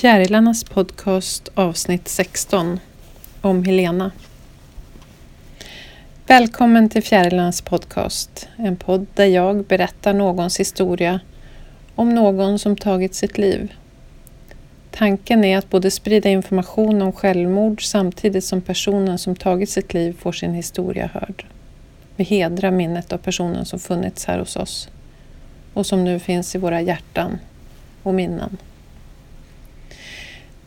Fjärilarnas podcast avsnitt 16 om Helena. Välkommen till Fjärilarnas podcast, en podd där jag berättar någons historia om någon som tagit sitt liv. Tanken är att både sprida information om självmord samtidigt som personen som tagit sitt liv får sin historia hörd. Vi hedrar minnet av personen som funnits här hos oss och som nu finns i våra hjärtan och minnen.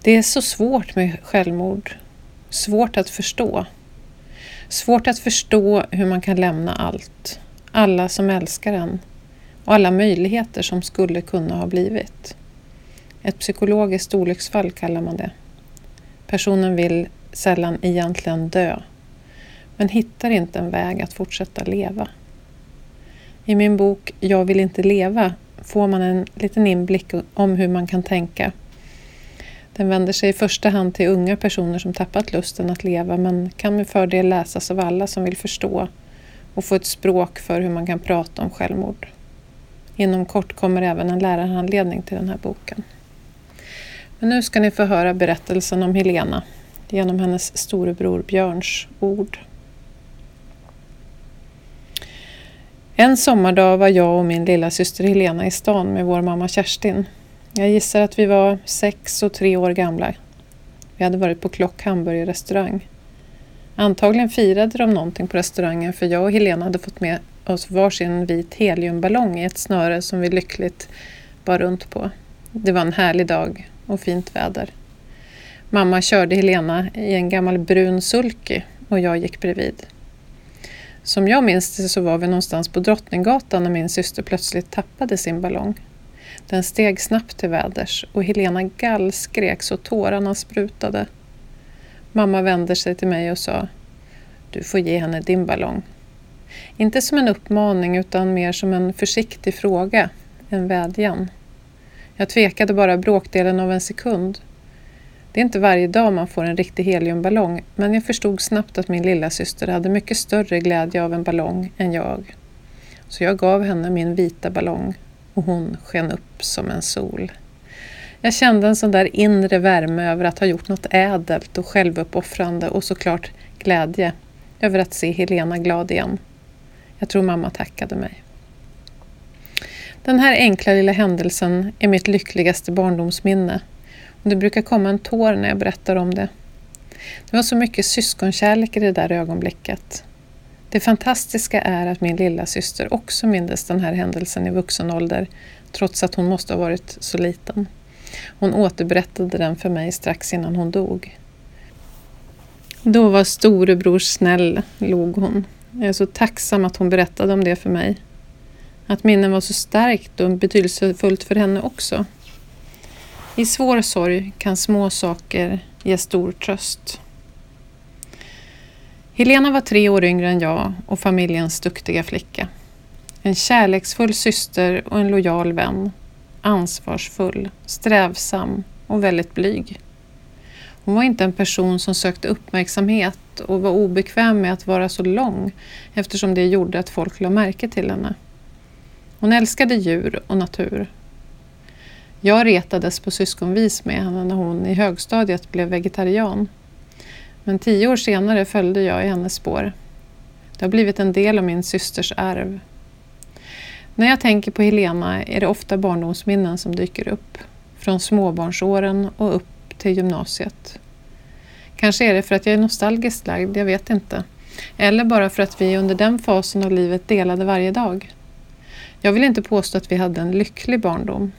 Det är så svårt med självmord. Svårt att förstå. Svårt att förstå hur man kan lämna allt. Alla som älskar en. Och alla möjligheter som skulle kunna ha blivit. Ett psykologiskt olycksfall kallar man det. Personen vill sällan egentligen dö. Men hittar inte en väg att fortsätta leva. I min bok Jag vill inte leva får man en liten inblick om hur man kan tänka. Den vänder sig i första hand till unga personer som tappat lusten att leva, men kan med fördel läsas av alla som vill förstå och få ett språk för hur man kan prata om självmord. Inom kort kommer även en lärarhandledning till den här boken. Men nu ska ni få höra berättelsen om Helena genom hennes storebror Björns ord. En sommardag var jag och min lilla syster Helena i stan med vår mamma Kerstin. Jag gissar att vi var 6 och 3 år gamla. Vi hade varit på Klock Hamburg restaurang. Antagligen firade de någonting på restaurangen, för jag och Helena hade fått med oss varsin vit heliumballong i ett snöre som vi lyckligt bar runt på. Det var en härlig dag och fint väder. Mamma körde Helena i en gammal brun sulky och jag gick bredvid. Som jag minns det så var vi någonstans på Drottninggatan när min syster plötsligt tappade sin ballong. Den steg snabbt till väders och Helena gallskrek så tårarna sprutade. Mamma vände sig till mig och sa: "Du får ge henne din ballong." Inte som en uppmaning utan mer som en försiktig fråga, en vädjan. Jag tvekade bara bråkdelen av en sekund. Det är inte varje dag man får en riktig heliumballong, men jag förstod snabbt att min lilla syster hade mycket större glädje av en ballong än jag. Så jag gav henne min vita ballong. Och hon sken upp som en sol. Jag kände en sån där inre värme över att ha gjort något ädelt och självuppoffrande. Och såklart glädje över att se Helena glad igen. Jag tror mamma tackade mig. Den här enkla lilla händelsen är mitt lyckligaste barndomsminne. Och det brukar komma en tår när jag berättar om det. Det var så mycket syskonkärlek i det där ögonblicket. Det fantastiska är att min lilla syster också mindes den här händelsen i vuxen ålder, trots att hon måste ha varit så liten. Hon återberättade den för mig strax innan hon dog. "Då var storebror snäll", log hon. Jag är så tacksam att hon berättade om det för mig. Att minnen var så starkt och betydelsefullt för henne också. I svår sorg kan små saker ge stor tröst. Helena var 3 år yngre än jag och familjens duktiga flicka. En kärleksfull syster och en lojal vän. Ansvarsfull, strävsam och väldigt blyg. Hon var inte en person som sökte uppmärksamhet och var obekväm med att vara så lång, eftersom det gjorde att folk lade märke till henne. Hon älskade djur och natur. Jag retades på syskonvis med henne när hon i högstadiet blev vegetarian. Men 10 år senare följde jag i hennes spår. Det har blivit en del av min systers arv. När jag tänker på Helena är det ofta barndomsminnen som dyker upp. Från småbarnsåren och upp till gymnasiet. Kanske är det för att jag är nostalgiskt lagd, jag vet inte. Eller bara för att vi under den fasen av livet delade varje dag. Jag vill inte påstå att vi hade en lycklig barndom.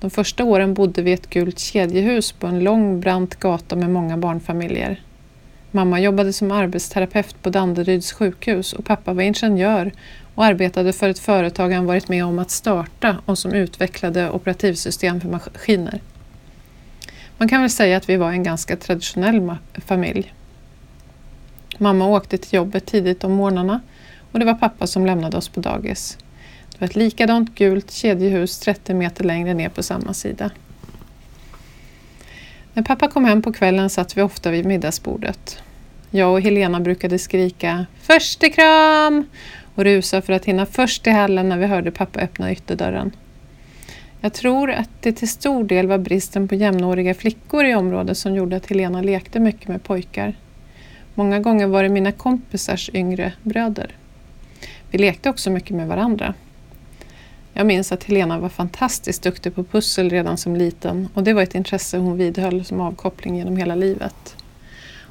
De första åren bodde vi i ett gult kedjehus på en lång brant gata med många barnfamiljer. Mamma jobbade som arbetsterapeut på Danderyds sjukhus och pappa var ingenjör och arbetade för ett företag han varit med om att starta och som utvecklade operativsystem för maskiner. Man kan väl säga att vi var en ganska traditionell familj. Mamma åkte till jobbet tidigt om morgnarna och det var pappa som lämnade oss på dagis. För ett likadant gult kedjehus 30 meter längre ner på samma sida. När pappa kom hem på kvällen satt vi ofta vid middagsbordet. Jag och Helena brukade skrika "Först i kram!" och rusa för att hinna först i hallen när vi hörde pappa öppna ytterdörren. Jag tror att det till stor del var bristen på jämnåriga flickor i området som gjorde att Helena lekte mycket med pojkar. Många gånger var det mina kompisars yngre bröder. Vi lekte också mycket med varandra. Jag minns att Helena var fantastiskt duktig på pussel redan som liten och det var ett intresse hon vidhöll som avkoppling genom hela livet.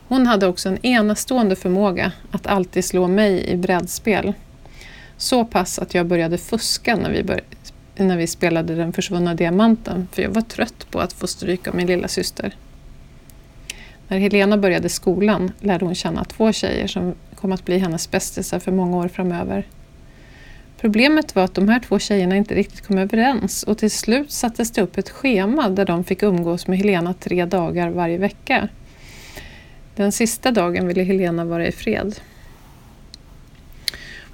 Hon hade också en enastående förmåga att alltid slå mig i brädspel. Så pass att jag började fuska när vi spelade den försvunna diamanten, för jag var trött på att få stryka min lilla syster. När Helena började skolan lärde hon känna 2 tjejer som kom att bli hennes bästisar för många år framöver. Problemet var att de här 2 tjejerna inte riktigt kom överens och till slut sattes det upp ett schema där de fick umgås med Helena 3 dagar varje vecka. Den sista dagen ville Helena vara i fred.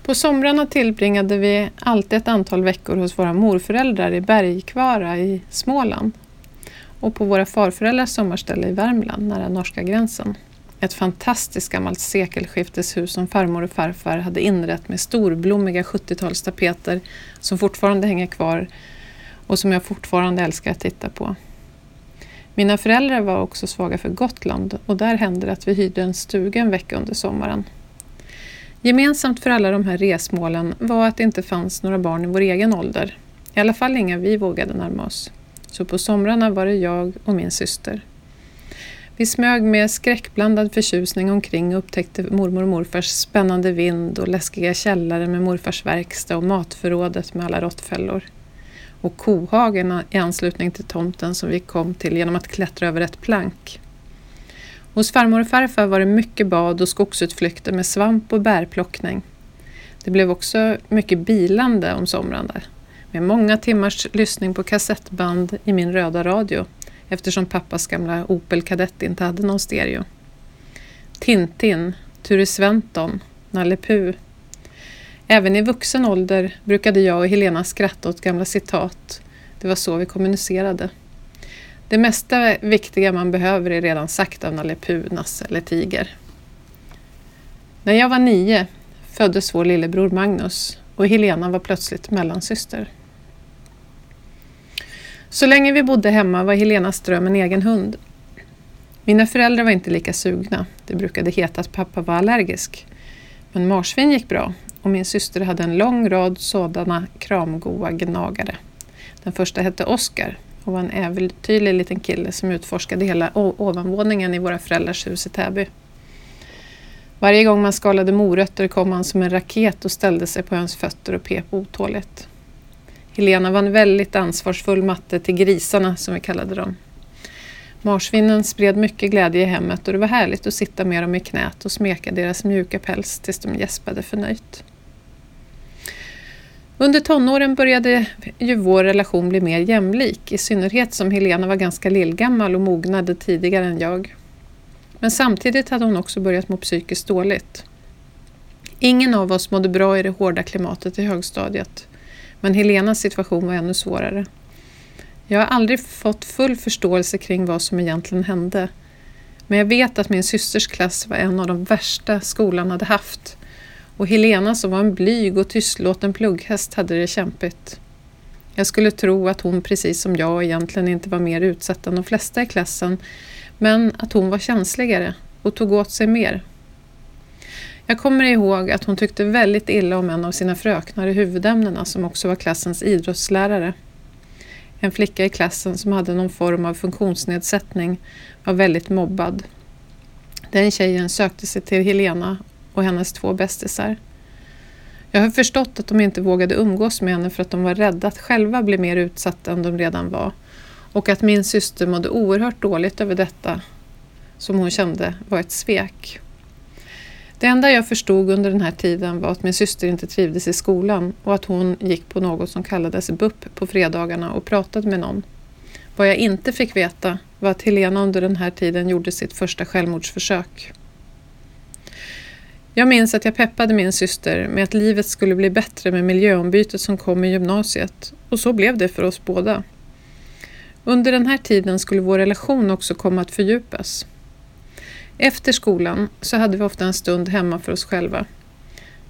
På somrarna tillbringade vi alltid ett antal veckor hos våra morföräldrar i Bergkvara i Småland och på våra farföräldrars sommarställe i Värmland nära norska gränsen. Ett fantastiskt gammalt sekelskifteshus som farmor och farfar hade inrett med storblommiga 70-talstapeter som fortfarande hänger kvar och som jag fortfarande älskar att titta på. Mina föräldrar var också svaga för Gotland och där hände det att vi hyrde en stuga en vecka under sommaren. Gemensamt för alla de här resmålen var att det inte fanns några barn i vår egen ålder. I alla fall inga vi vågade närma oss. Så på somrarna var det jag och min syster. Vi smög med skräckblandad förtjusning omkring och upptäckte mormor och morfars spännande vind och läskiga källare med morfars verkstad och matförrådet med alla råttfällor. Och kohagen i anslutning till tomten som vi kom till genom att klättra över ett plank. Hos farmor och farfar var det mycket bad och skogsutflykter med svamp och bärplockning. Det blev också mycket bilande om somrarna där, med många timmars lyssning på kassettband i min röda radio, eftersom pappas gamla Opel Kadett inte hade någon stereo. Tintin, Ture Sventon, Nalle Puh. Även i vuxen ålder brukade jag och Helena skratta åt gamla citat. Det var så vi kommunicerade. Det mesta viktiga man behöver är redan sagt av Nalle Puh, Nasse eller Tiger. När jag var 9 föddes vår lillebror Magnus och Helena var plötsligt mellansyster. Så länge vi bodde hemma var Helenas dröm en egen hund. Mina föräldrar var inte lika sugna. Det brukade heta att pappa var allergisk. Men marsvin gick bra och min syster hade en lång rad sådana kramgoa gnagare. Den första hette Oscar och var en äventyrlig liten kille som utforskade hela ovanvåningen i våra föräldrars hus i Täby. Varje gång man skalade morötter kom han som en raket och ställde sig på ens fötter och pep otåligt. Helena var en väldigt ansvarsfull matte till grisarna som vi kallade dem. Marsvinnen spred mycket glädje i hemmet och det var härligt att sitta med dem i knät och smeka deras mjuka päls tills de gäspade förnöjt. Under tonåren började ju vår relation bli mer jämlik, i synnerhet som Helena var ganska lillgammal och mognade tidigare än jag. Men samtidigt hade hon också börjat må psykiskt dåligt. Ingen av oss mådde bra i det hårda klimatet i högstadiet, men Helenas situation var ännu svårare. Jag har aldrig fått full förståelse kring vad som egentligen hände, men jag vet att min systers klass var en av de värsta skolan hade haft. Och Helena som var en blyg och tystlåten plugghäst hade det kämpigt. Jag skulle tro att hon precis som jag egentligen inte var mer utsatt än de flesta i klassen, men att hon var känsligare och tog åt sig mer. Jag kommer ihåg att hon tyckte väldigt illa om en av sina fröknar i huvudämnena som också var klassens idrottslärare. En flicka i klassen som hade någon form av funktionsnedsättning var väldigt mobbad. Den tjejen sökte sig till Helena och hennes 2 bästisar. Jag har förstått att de inte vågade umgås med henne för att de var rädda att själva bli mer utsatta än de redan var. Och att min syster mådde oerhört dåligt över detta som hon kände var ett svek. Det enda jag förstod under den här tiden var att min syster inte trivdes i skolan och att hon gick på något som kallades BUP på fredagarna och pratade med någon. Vad jag inte fick veta var att Helena under den här tiden gjorde sitt första självmordsförsök. Jag minns att jag peppade min syster med att livet skulle bli bättre med miljöombytet som kom i gymnasiet, och så blev det för oss båda. Under den här tiden skulle vår relation också komma att fördjupas. Efter skolan så hade vi ofta en stund hemma för oss själva.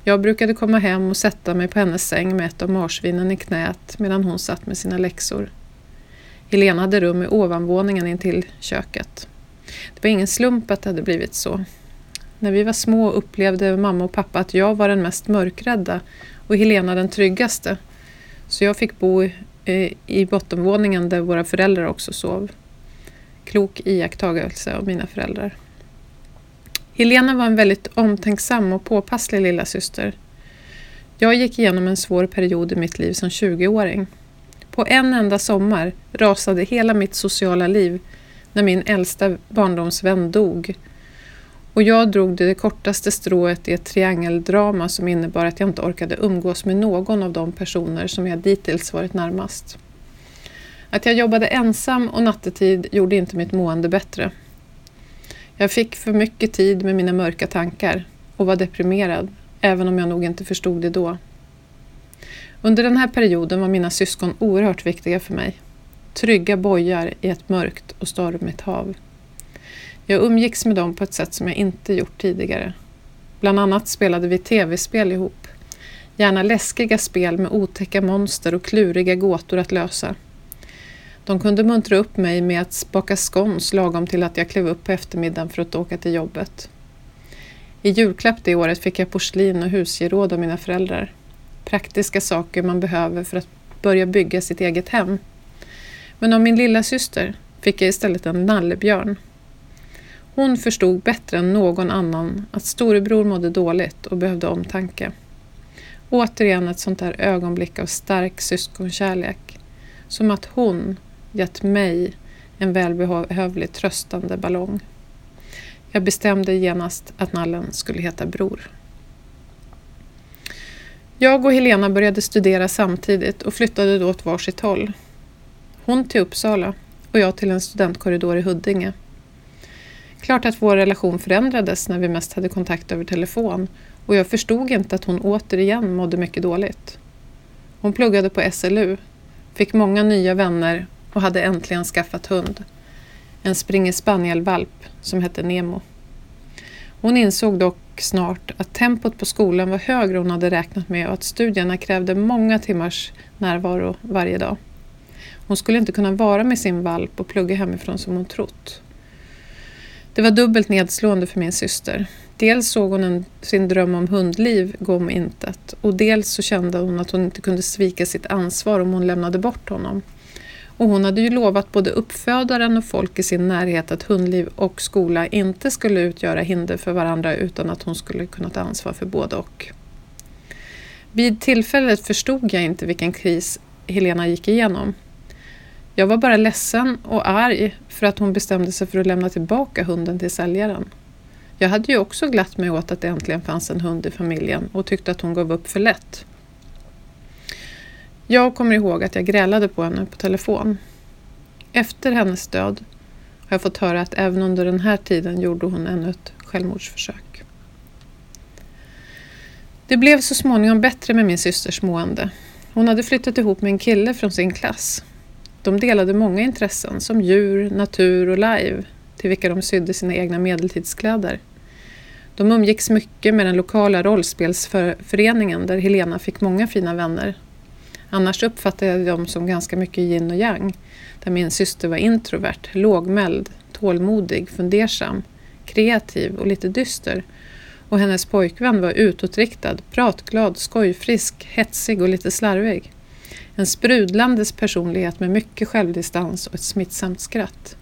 Jag brukade komma hem och sätta mig på hennes säng med ett av marsvinen i knät medan hon satt med sina läxor. Helena hade rum i ovanvåningen intill köket. Det var ingen slump att det hade blivit så. När vi var små upplevde mamma och pappa att jag var den mest mörkrädda och Helena den tryggaste. Så jag fick bo i bottenvåningen där våra föräldrar också sov. Klok iakttagelse av mina föräldrar. Helena var en väldigt omtänksam och påpasslig lilla syster. Jag gick igenom en svår period i mitt liv som 20-åring. På en enda sommar rasade hela mitt sociala liv när min äldsta barndomsvän dog. Och jag drog det kortaste strået i ett triangeldrama som innebar att jag inte orkade umgås med någon av de personer som jag dittills varit närmast. Att jag jobbade ensam och nattetid gjorde inte mitt mående bättre. Jag fick för mycket tid med mina mörka tankar och var deprimerad, även om jag nog inte förstod det då. Under den här perioden var mina syskon oerhört viktiga för mig. Trygga bojar i ett mörkt och stormigt hav. Jag umgicks med dem på ett sätt som jag inte gjort tidigare. Bland annat spelade vi tv-spel ihop. Gärna läskiga spel med otäcka monster och kluriga gåtor att lösa. De kunde muntra upp mig med att baka scones lagom till att jag klev upp på eftermiddagen för att åka till jobbet. I julklapp det året fick jag porslin och husgeråd av mina föräldrar. Praktiska saker man behöver för att börja bygga sitt eget hem. Men av min lilla syster fick jag istället en nallebjörn. Hon förstod bättre än någon annan att storebror mådde dåligt och behövde omtanke. Återigen ett sånt här ögonblick av stark syskonkärlek. Som att hon gett mig en välbehövlig tröstande ballong. Jag bestämde genast att nallen skulle heta Bror. Jag och Helena började studera samtidigt och flyttade då åt varsitt håll. Hon till Uppsala och jag till en studentkorridor i Huddinge. Klart att vår relation förändrades när vi mest hade kontakt över telefon och jag förstod inte att hon återigen mådde mycket dåligt. Hon pluggade på SLU, fick många nya vänner och hade äntligen skaffat hund. En springerspanielvalp som hette Nemo. Hon insåg dock snart att tempot på skolan var högre hon hade räknat med och att studierna krävde många timmars närvaro varje dag. Hon skulle inte kunna vara med sin valp och plugga hemifrån som hon trott. Det var dubbelt nedslående för min syster. Dels såg hon sin dröm om hundliv gå om intet och dels så kände hon att hon inte kunde svika sitt ansvar om hon lämnade bort honom. Och hon hade ju lovat både uppfödaren och folk i sin närhet att hundliv och skola inte skulle utgöra hinder för varandra utan att hon skulle kunna ta ansvar för både och. Vid tillfället förstod jag inte vilken kris Helena gick igenom. Jag var bara ledsen och arg för att hon bestämde sig för att lämna tillbaka hunden till säljaren. Jag hade ju också glatt mig åt att det äntligen fanns en hund i familjen och tyckte att hon gav upp för lätt. Jag kommer ihåg att jag grälade på henne på telefon. Efter hennes död har jag fått höra att även under den här tiden gjorde hon ännu ett självmordsförsök. Det blev så småningom bättre med min systers mående. Hon hade flyttat ihop med en kille från sin klass. De delade många intressen som djur, natur och live till vilka de sydde sina egna medeltidskläder. De umgicks mycket med den lokala rollspelsföreningen där Helena fick många fina vänner. Annars uppfattade jag dem som ganska mycket yin och yang, där min syster var introvert, lågmäld, tålmodig, fundersam, kreativ och lite dyster. Och hennes pojkvän var utåtriktad, pratglad, skojfrisk, hetsig och lite slarvig. En sprudlandes personlighet med mycket självdistans och ett smittsamt skratt.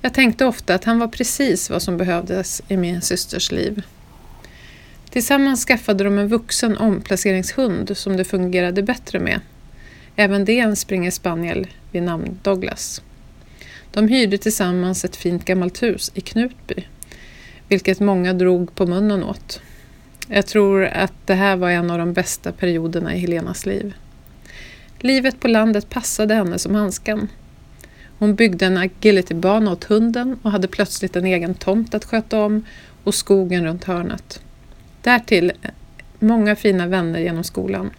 Jag tänkte ofta att han var precis vad som behövdes i min systers liv. Tillsammans skaffade de en vuxen omplaceringshund som det fungerade bättre med. Även det en springerspaniel vid namn Douglas. De hyrde tillsammans ett fint gammalt hus i Knutby, vilket många drog på munnen åt. Jag tror att det här var en av de bästa perioderna i Helenas liv. Livet på landet passade henne som handskan. Hon byggde en agilitybana åt hunden och hade plötsligt en egen tomt att sköta om och skogen runt hörnet. Därtill många fina vänner genom skolan.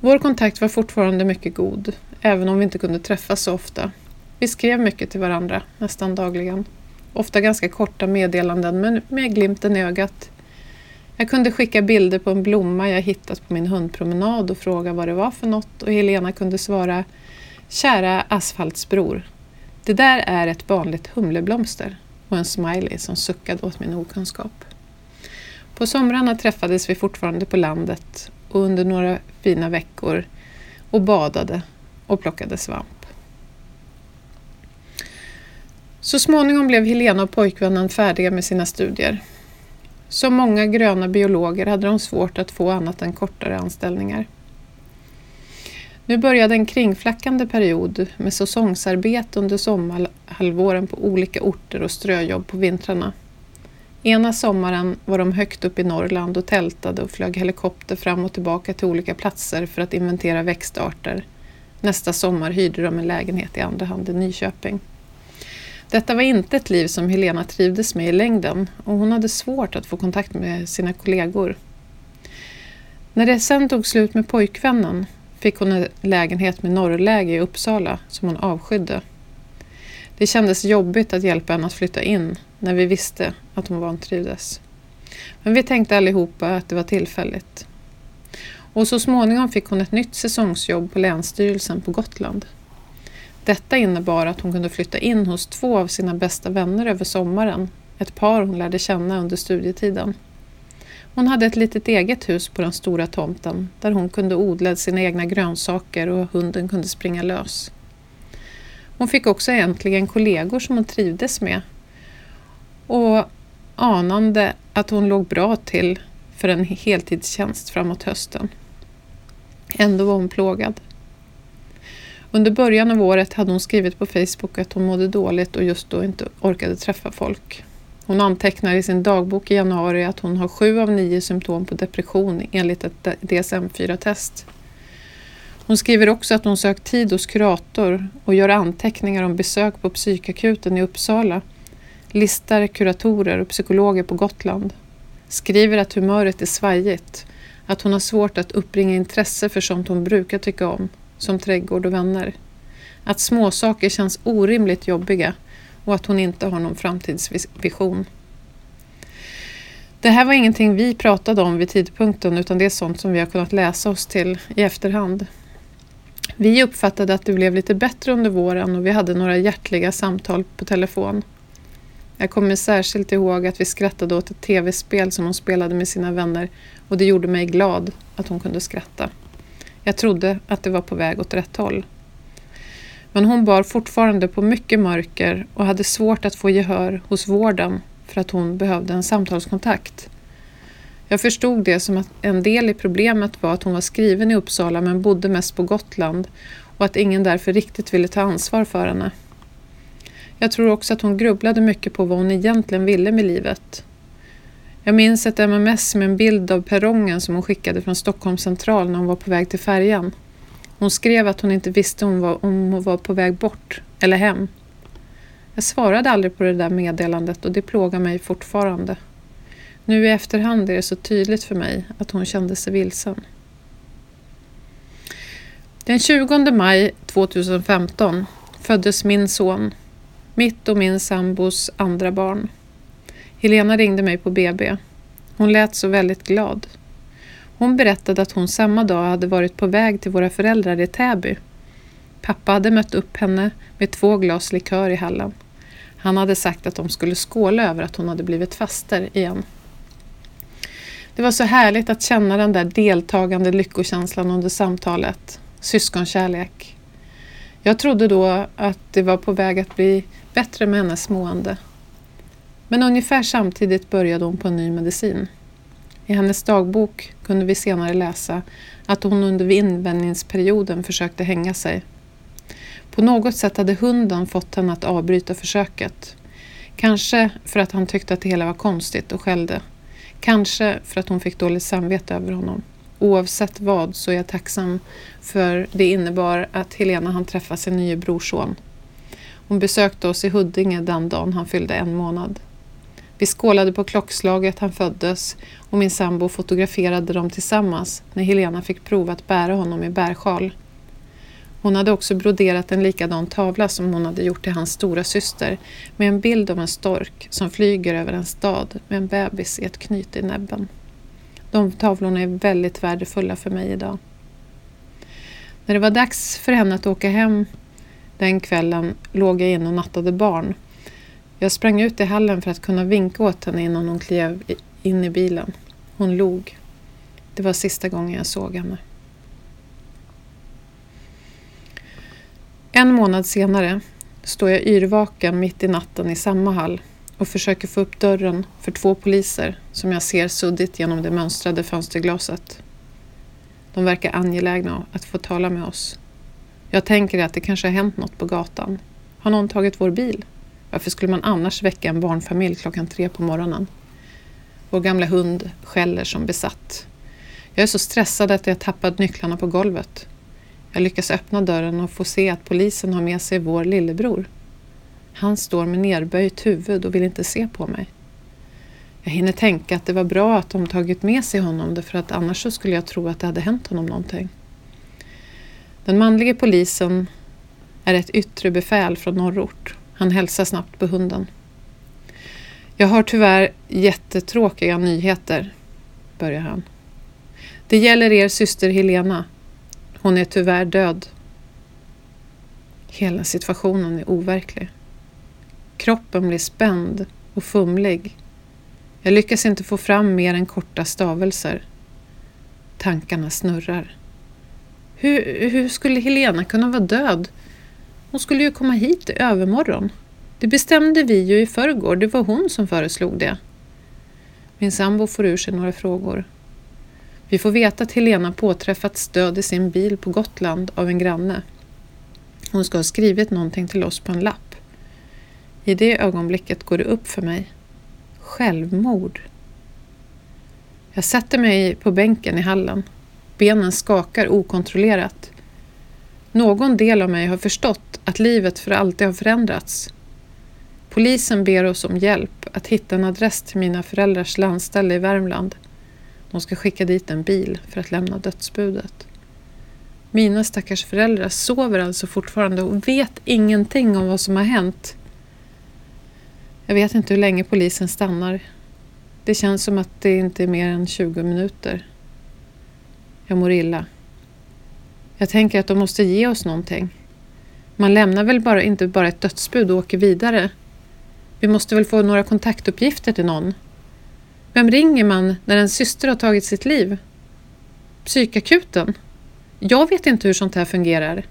Vår kontakt var fortfarande mycket god, även om vi inte kunde träffas så ofta. Vi skrev mycket till varandra, nästan dagligen. Ofta ganska korta meddelanden, men med glimten i ögat. Jag kunde skicka bilder på en blomma jag hittat på min hundpromenad och fråga vad det var för något. Och Helena kunde svara, Kära asfaltsbror. Det där är ett vanligt humleblomster och en smiley som suckade åt min okunskap. På somrarna träffades vi fortfarande på landet och under några fina veckor och badade och plockade svamp. Så småningom blev Helena och pojkvännen färdiga med sina studier. Som många gröna biologer hade de svårt att få annat än kortare anställningar. Nu började en kringflackande period med säsongsarbete under sommarhalvåren på olika orter och ströjobb på vintrarna. Ena sommaren var de högt upp i Norrland och tältade och flög helikopter fram och tillbaka till olika platser för att inventera växtarter. Nästa sommar hyrde de en lägenhet i andra hand i Nyköping. Detta var inte ett liv som Helena trivdes med i längden och hon hade svårt att få kontakt med sina kollegor. När det sen tog slut med pojkvännen fick hon en lägenhet med norrläge i Uppsala som hon avskydde. Det kändes jobbigt att hjälpa henne att flytta in när vi visste att hon vantrivdes. Men vi tänkte allihopa att det var tillfälligt. Och så småningom fick hon ett nytt säsongsjobb på Länsstyrelsen på Gotland. Detta innebar att hon kunde flytta in hos två av sina bästa vänner över sommaren, ett par hon lärde känna under studietiden. Hon hade ett litet eget hus på den stora tomten där hon kunde odla sina egna grönsaker och hunden kunde springa lös. Hon fick också äntligen kollegor som hon trivdes med och anande att hon låg bra till för en heltidstjänst framåt hösten. Ändå var hon plågad. Under början av året hade hon skrivit på Facebook att hon mådde dåligt och just då inte orkade träffa folk. Hon antecknar i sin dagbok i januari att hon har 7 av 9 symptom på depression enligt ett DSM-4-test. Hon skriver också att hon sökt tid hos kurator och gör anteckningar om besök på psykakuten i Uppsala, listar kuratorer och psykologer på Gotland, skriver att humöret är svajigt, att hon har svårt att uppbringa intresse för sånt hon brukar tycka om, som trädgård och vänner, att småsaker känns orimligt jobbiga och att hon inte har någon framtidsvision. Det här var ingenting vi pratade om vid tidpunkten utan det är sånt som vi har kunnat läsa oss till i efterhand. Vi uppfattade att det blev lite bättre under våren och vi hade några hjärtliga samtal på telefon. Jag kommer särskilt ihåg att vi skrattade åt ett tv-spel som hon spelade med sina vänner och det gjorde mig glad att hon kunde skratta. Jag trodde att det var på väg åt rätt håll. Men hon bar fortfarande på mycket mörker och hade svårt att få gehör hos vården för att hon behövde en samtalskontakt. Jag förstod det som att en del i problemet var att hon var skriven i Uppsala men bodde mest på Gotland och att ingen därför riktigt ville ta ansvar för henne. Jag tror också att hon grubblade mycket på vad hon egentligen ville med livet. Jag minns ett MMS med en bild av perrongen som hon skickade från Stockholms central när hon var på väg till färjan. Hon skrev att hon inte visste om hon var på väg bort eller hem. Jag svarade aldrig på det där meddelandet och det plågar mig fortfarande. Nu i efterhand är det så tydligt för mig att hon kände sig vilsen. Den 20 maj 2015 föddes min son, mitt och min sambos andra barn. Helena ringde mig på BB. Hon lät så väldigt glad. Hon berättade att hon samma dag hade varit på väg till våra föräldrar i Täby. Pappa hade mött upp henne med 2 glas likör i hallen. Han hade sagt att de skulle skåla över att hon hade blivit faster igen. Det var så härligt att känna den där deltagande lyckokänslan under samtalet. Syskonkärlek. Jag trodde då att det var på väg att bli bättre med hennes mående. Men ungefär samtidigt började hon på en ny medicin. I hennes dagbok kunde vi senare läsa att hon under invändningsperioden försökte hänga sig. På något sätt hade hunden fått henne att avbryta försöket. Kanske för att han tyckte att det hela var konstigt och skällde. Kanske för att hon fick dåligt samvete över honom. Oavsett vad så är jag tacksam för det innebar att Helena hann träffa sin nya brorson. Hon besökte oss i Huddinge den dagen han fyllde 1 månad. Vi skålade på klockslaget han föddes och min sambo fotograferade dem tillsammans när Helena fick prova att bära honom i bärsjal. Hon hade också broderat en likadan tavla som hon hade gjort till hans stora syster med en bild av en stork som flyger över en stad med en bebis i ett knyt i näbben. De tavlorna är väldigt värdefulla för mig idag. När det var dags för henne att åka hem den kvällen låg jag in och nattade barn. Jag sprang ut i hallen för att kunna vinka åt henne innan hon klev in i bilen. Hon log. Det var sista gången jag såg henne. En månad senare står jag yrvaken mitt i natten i samma hall och försöker få upp dörren för två poliser som jag ser suddigt genom det mönstrade fönsterglaset. De verkar angelägna att få tala med oss. Jag tänker att det kanske har hänt något på gatan. Har någon tagit vår bil? Varför skulle man annars väcka en barnfamilj 3:00 på morgonen? Vår gamla hund skäller som besatt. Jag är så stressad att jag tappat nycklarna på golvet. Jag lyckas öppna dörren och får se att polisen har med sig vår lillebror. Han står med nerböjt huvud och vill inte se på mig. Jag hinner tänka att det var bra att de tagit med sig honom, för att annars så skulle jag tro att det hade hänt honom någonting. Den manlige polisen är ett yttre befäl från norrort. Han hälsar snabbt på hunden. Jag har tyvärr jättetråkiga nyheter, börjar han. Det gäller er syster Helena. Hon är tyvärr död. Hela situationen är overklig. Kroppen blir spänd och fumlig. Jag lyckas inte få fram mer än korta stavelser. Tankarna snurrar. Hur skulle Helena kunna vara död? Hon skulle ju komma hit i övermorgon. Det bestämde vi ju i förrgår. Det var hon som föreslog det. Min sambo får ur sig några frågor. Vi får veta att Helena påträffats död i sin bil på Gotland av en granne. Hon ska ha skrivit någonting till oss på en lapp. I det ögonblicket går det upp för mig. Självmord. Jag sätter mig på bänken i hallen. Benen skakar okontrollerat. Någon del av mig har förstått att livet för alltid har förändrats. Polisen ber oss om hjälp att hitta en adress till mina föräldrars landställe i Värmland. De ska skicka dit en bil för att lämna dödsbudet. Mina stackars föräldrar sover alltså fortfarande och vet ingenting om vad som har hänt. Jag vet inte hur länge polisen stannar. Det känns som att det inte är mer än 20 minuter. Jag mår illa. Jag tänker att de måste ge oss någonting. Man lämnar väl inte bara ett dödsbud och åker vidare. Vi måste väl få några kontaktuppgifter till någon. Vem ringer man när en syster har tagit sitt liv? Psykakuten? Jag vet inte hur sånt här fungerar.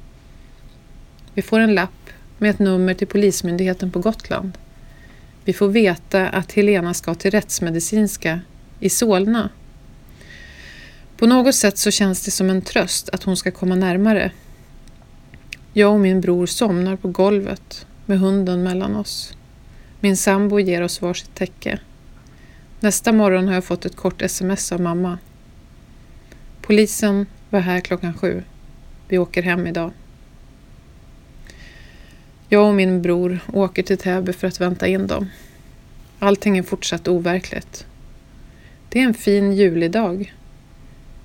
Vi får en lapp med ett nummer till polismyndigheten på Gotland. Vi får veta att Helena ska till rättsmedicinska i Solna. På något sätt så känns det som en tröst att hon ska komma närmare. Jag och min bror somnar på golvet med hunden mellan oss. Min sambo ger oss varsitt täcke. Nästa morgon har jag fått ett kort sms av mamma. Polisen var här 7:00. Vi åker hem idag. Jag och min bror åker till Täby för att vänta in dem. Allting är fortsatt overkligt. Det är en fin julidag.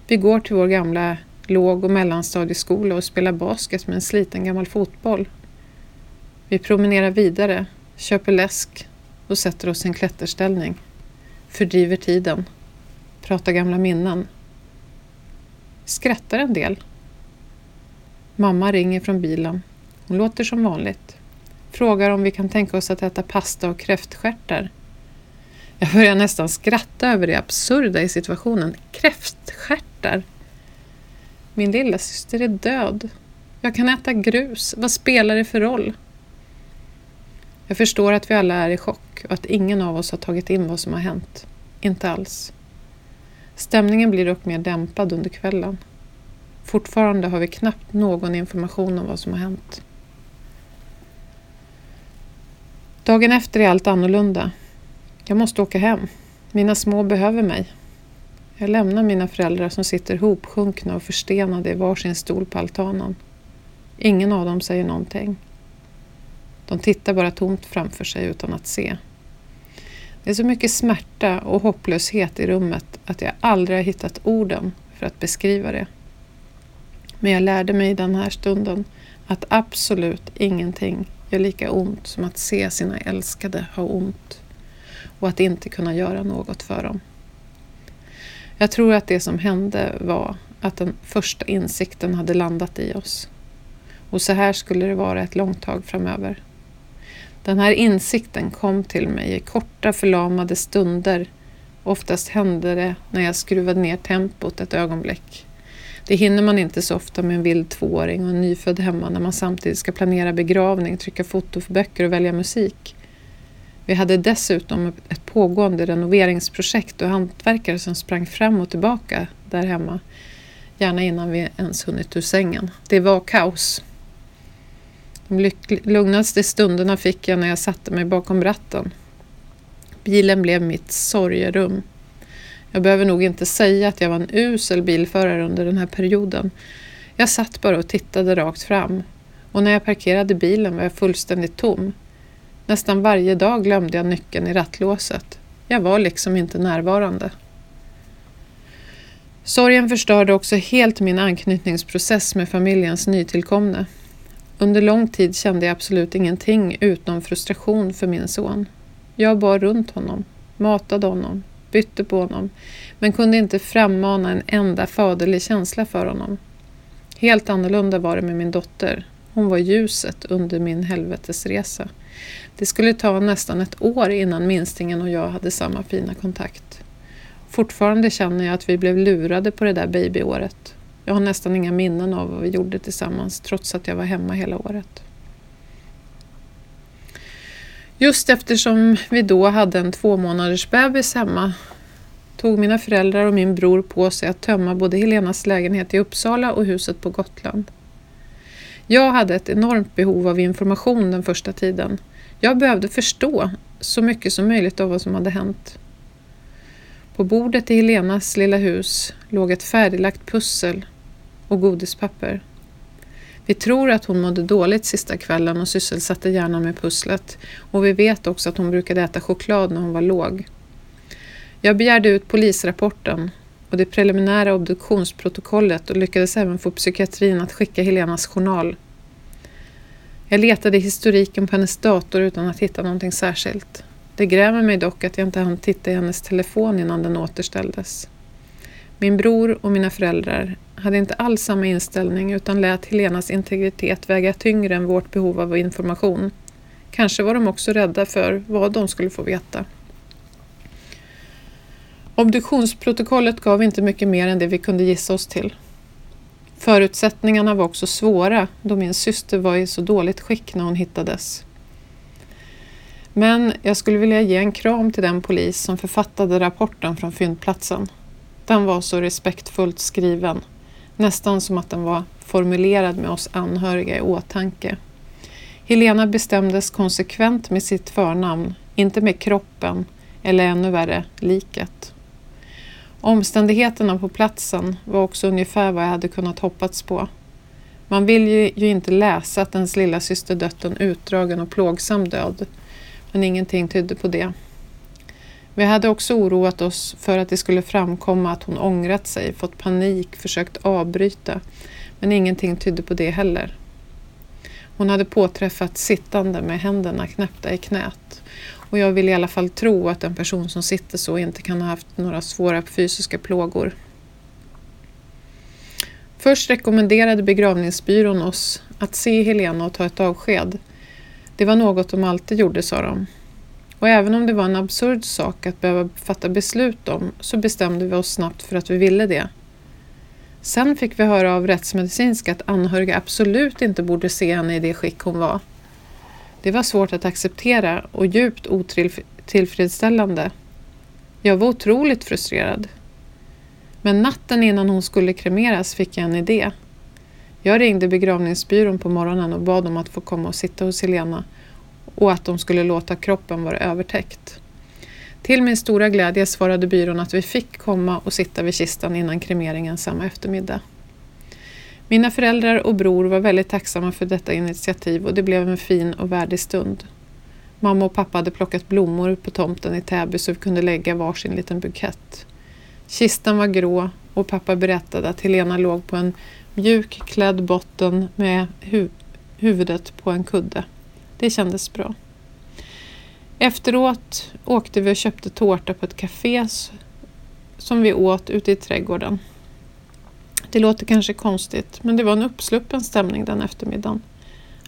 Vi går till vår gamla låg- och mellanstadieskola och spelar basket med en sliten gammal fotboll. Vi promenerar vidare, köper läsk och sätter oss i en klätterställning. Fördriver tiden. Pratar gamla minnen. Skrattar en del. Mamma ringer från bilen. Hon låter som vanligt. Frågar om vi kan tänka oss att äta pasta och kräftstjärtar. Jag börjar nästan skratta över det absurda i situationen. Kräftstjärtar. Min lilla syster är död. Jag kan äta grus. Vad spelar det för roll? Jag förstår att vi alla är i chock och att ingen av oss har tagit in vad som har hänt. Inte alls. Stämningen blir dock mer dämpad under kvällen. Fortfarande har vi knappt någon information om vad som har hänt. Dagen efter är allt annorlunda. Jag måste åka hem. Mina små behöver mig. Jag lämnar mina föräldrar som sitter hopsjunkna och förstenade i varsin stol på altanen. Ingen av dem säger någonting. De tittar bara tomt framför sig utan att se. Det är så mycket smärta och hopplöshet i rummet att jag aldrig har hittat orden för att beskriva det. Men jag lärde mig i den här stunden att absolut ingenting gör lika ont som att se sina älskade ha ont. Och att inte kunna göra något för dem. Jag tror att det som hände var att den första insikten hade landat i oss. Och så här skulle det vara ett långt tag framöver. Den här insikten kom till mig i korta förlamade stunder. Oftast hände det när jag skruvade ner tempot ett ögonblick. Det hinner man inte så ofta med en vild tvååring och en nyfödd hemma när man samtidigt ska planera begravning, trycka foto för böcker och välja musik. Vi hade dessutom ett pågående renoveringsprojekt och hantverkare som sprang fram och tillbaka där hemma. Gärna innan vi ens hunnit ur sängen. Det var kaos. De lugnaste stunderna fick jag när jag satte mig bakom ratten. Bilen blev mitt sorgerum. Jag behöver nog inte säga att jag var en usel bilförare under den här perioden. Jag satt bara och tittade rakt fram. Och när jag parkerade bilen var jag fullständigt tom. Nästan varje dag glömde jag nyckeln i rattlåset. Jag var liksom inte närvarande. Sorgen förstörde också helt min anknytningsprocess med familjens nytillkomne. Under lång tid kände jag absolut ingenting utom frustration för min son. Jag bar runt honom, matade honom, bytte på honom, men kunde inte frammana en enda faderlig känsla för honom. Helt annorlunda var det med min dotter. Hon var ljuset under min helvetesresa. Det skulle ta nästan ett år innan minstingen och jag hade samma fina kontakt. Fortfarande känner jag att vi blev lurade på det där babyåret. Jag har nästan inga minnen av vad vi gjorde tillsammans trots att jag var hemma hela året. Just eftersom vi då hade en 2 månaders bebis hemma tog mina föräldrar och min bror på sig att tömma både Helenas lägenhet i Uppsala och huset på Gotland. Jag hade ett enormt behov av information den första tiden. Jag behövde förstå så mycket som möjligt av vad som hade hänt. På bordet i Helenas lilla hus låg ett färdiglagt pussel och godispapper. Vi tror att hon mådde dåligt sista kvällen och sysselsatte hjärnan med pusslet. Och vi vet också att hon brukade äta choklad när hon var låg. Jag begärde ut polisrapporten och det preliminära obduktionsprotokollet och lyckades även få psykiatrin att skicka Helenas journal. Jag letade i historiken på hennes dator utan att hitta någonting särskilt. Det grämer mig dock att jag inte hann titta i hennes telefon innan den återställdes. Min bror och mina föräldrar hade inte alls samma inställning utan lät Helenas integritet väga tyngre än vårt behov av information. Kanske var de också rädda för vad de skulle få veta. Obduktionsprotokollet gav inte mycket mer än det vi kunde gissa oss till. Förutsättningarna var också svåra då min syster var i så dåligt skick när hon hittades. Men jag skulle vilja ge en kram till den polis som författade rapporten från fyndplatsen. Den var så respektfullt skriven, nästan som att den var formulerad med oss anhöriga i åtanke. Helena bestämdes konsekvent med sitt förnamn, inte med kroppen eller ännu värre liket. Omständigheterna på platsen var också ungefär vad jag hade kunnat hoppats på. Man vill ju inte läsa att ens lilla syster dött en utdragen och plågsam död, men ingenting tydde på det. Vi hade också oroat oss för att det skulle framkomma att hon ångrat sig, fått panik, försökt avbryta. Men ingenting tydde på det heller. Hon hade påträffat sittande med händerna knäppta i knät. Och jag vill i alla fall tro att en person som sitter så inte kan ha haft några svåra fysiska plågor. Först rekommenderade begravningsbyrån oss att se Helena och ta ett avsked. Det var något de alltid gjorde, sa de. Och även om det var en absurd sak att behöva fatta beslut om så bestämde vi oss snabbt för att vi ville det. Sen fick vi höra av rättsmedicinska att anhöriga absolut inte borde se henne i det skick hon var. Det var svårt att acceptera och djupt otillfredsställande. Jag var otroligt frustrerad. Men natten innan hon skulle kremeras fick jag en idé. Jag ringde begravningsbyrån på morgonen och bad om att få komma och sitta hos Helena. Och att de skulle låta kroppen vara övertäckt. Till min stora glädje svarade byrån att vi fick komma och sitta vid kistan innan kremeringen samma eftermiddag. Mina föräldrar och bror var väldigt tacksamma för detta initiativ och det blev en fin och värdig stund. Mamma och pappa hade plockat blommor på tomten i Täby så vi kunde lägga varsin liten bukett. Kistan var grå och pappa berättade att Helena låg på en mjuk klädd botten med huvudet på en kudde. Det kändes bra. Efteråt åkte vi och köpte tårta på ett café som vi åt ute i trädgården. Det låter kanske konstigt, men det var en uppsluppen stämning den eftermiddagen.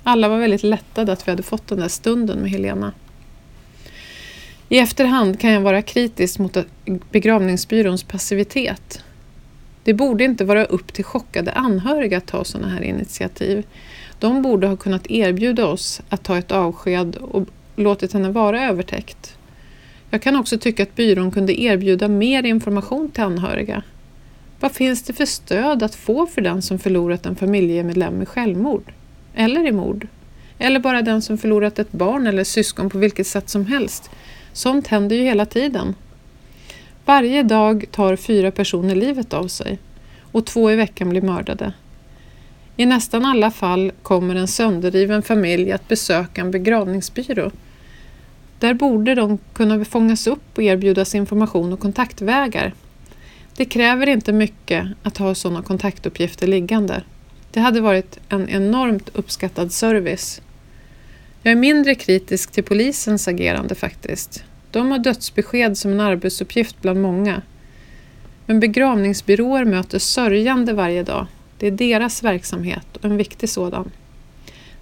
Alla var väldigt lättade att vi hade fått den där stunden med Helena. I efterhand kan jag vara kritisk mot begravningsbyråns passivitet. Det borde inte vara upp till chockade anhöriga att ta sådana här initiativ. De borde ha kunnat erbjuda oss att ta ett avsked och låtit henne vara övertäckt. Jag kan också tycka att byrån kunde erbjuda mer information till anhöriga. Vad finns det för stöd att få för den som förlorat en familjemedlem i självmord? Eller i mord? Eller bara den som förlorat ett barn eller syskon på vilket sätt som helst? Sånt händer ju hela tiden. Varje dag tar 4 personer livet av sig och 2 i veckan blir mördade. I nästan alla fall kommer en sönderriven familj att besöka en begravningsbyrå. Där borde de kunna fångas upp och erbjudas information och kontaktvägar. Det kräver inte mycket att ha sådana kontaktuppgifter liggande. Det hade varit en enormt uppskattad service. Jag är mindre kritisk till polisens agerande faktiskt. De har dödsbesked som en arbetsuppgift bland många. Men begravningsbyråer möter sörjande varje dag. Det är deras verksamhet och en viktig sådan.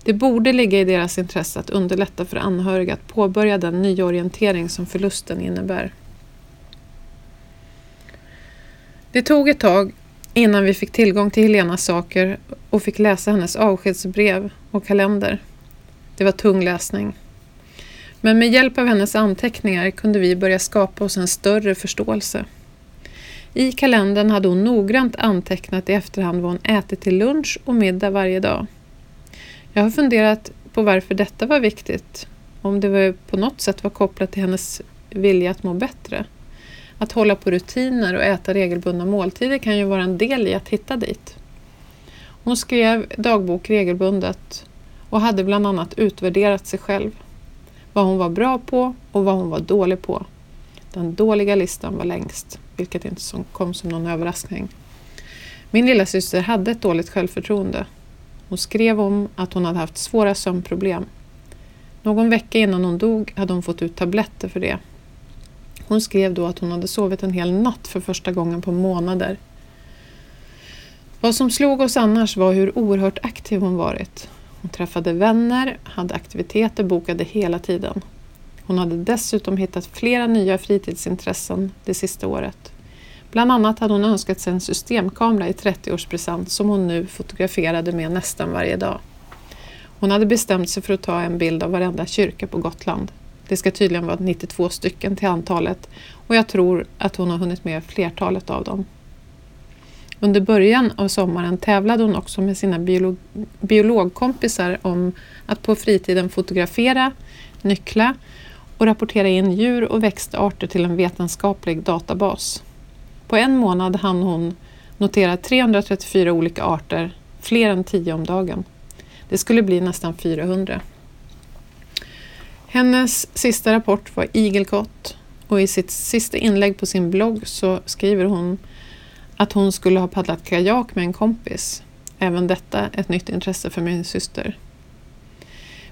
Det borde ligga i deras intresse att underlätta för anhöriga att påbörja den nyorientering som förlusten innebär. Det tog ett tag innan vi fick tillgång till Helenas saker och fick läsa hennes avskedsbrev och kalender. Det var tung läsning. Men med hjälp av hennes anteckningar kunde vi börja skapa oss en större förståelse. I kalendern hade hon noggrant antecknat i efterhand vad hon ätit till lunch och middag varje dag. Jag har funderat på varför detta var viktigt. Om det på något sätt var kopplat till hennes vilja att må bättre. Att hålla på rutiner och äta regelbundna måltider kan ju vara en del i att hitta dit. Hon skrev dagbok regelbundet och hade bland annat utvärderat sig själv. Vad hon var bra på och vad hon var dålig på. Den dåliga listan var längst, vilket inte kom som någon överraskning. Min lilla syster hade ett dåligt självförtroende. Hon skrev om att hon hade haft svåra sömnproblem. Någon vecka innan hon dog hade hon fått ut tabletter för det. Hon skrev då att hon hade sovit en hel natt för första gången på månader. Vad som slog oss annars var hur oerhört aktiv hon varit. Hon träffade vänner, hade aktiviteter bokade hela tiden. Hon hade dessutom hittat flera nya fritidsintressen det sista året. Bland annat hade hon önskat sig en systemkamera i 30-årspresent som hon nu fotograferade med nästan varje dag. Hon hade bestämt sig för att ta en bild av varenda kyrka på Gotland. Det ska tydligen vara 92 stycken till antalet och jag tror att hon har hunnit med flertalet av dem. Under början av sommaren tävlade hon också med sina biologkompisar om att på fritiden fotografera, nyckla och rapportera in djur och växtarter till en vetenskaplig databas. På en månad hann hon notera 334 olika arter, fler än 10 om dagen. Det skulle bli nästan 400. Hennes sista rapport var igelkott och i sitt sista inlägg på sin blogg så skriver hon att hon skulle ha paddlat kajak med en kompis. Även detta ett nytt intresse för min syster.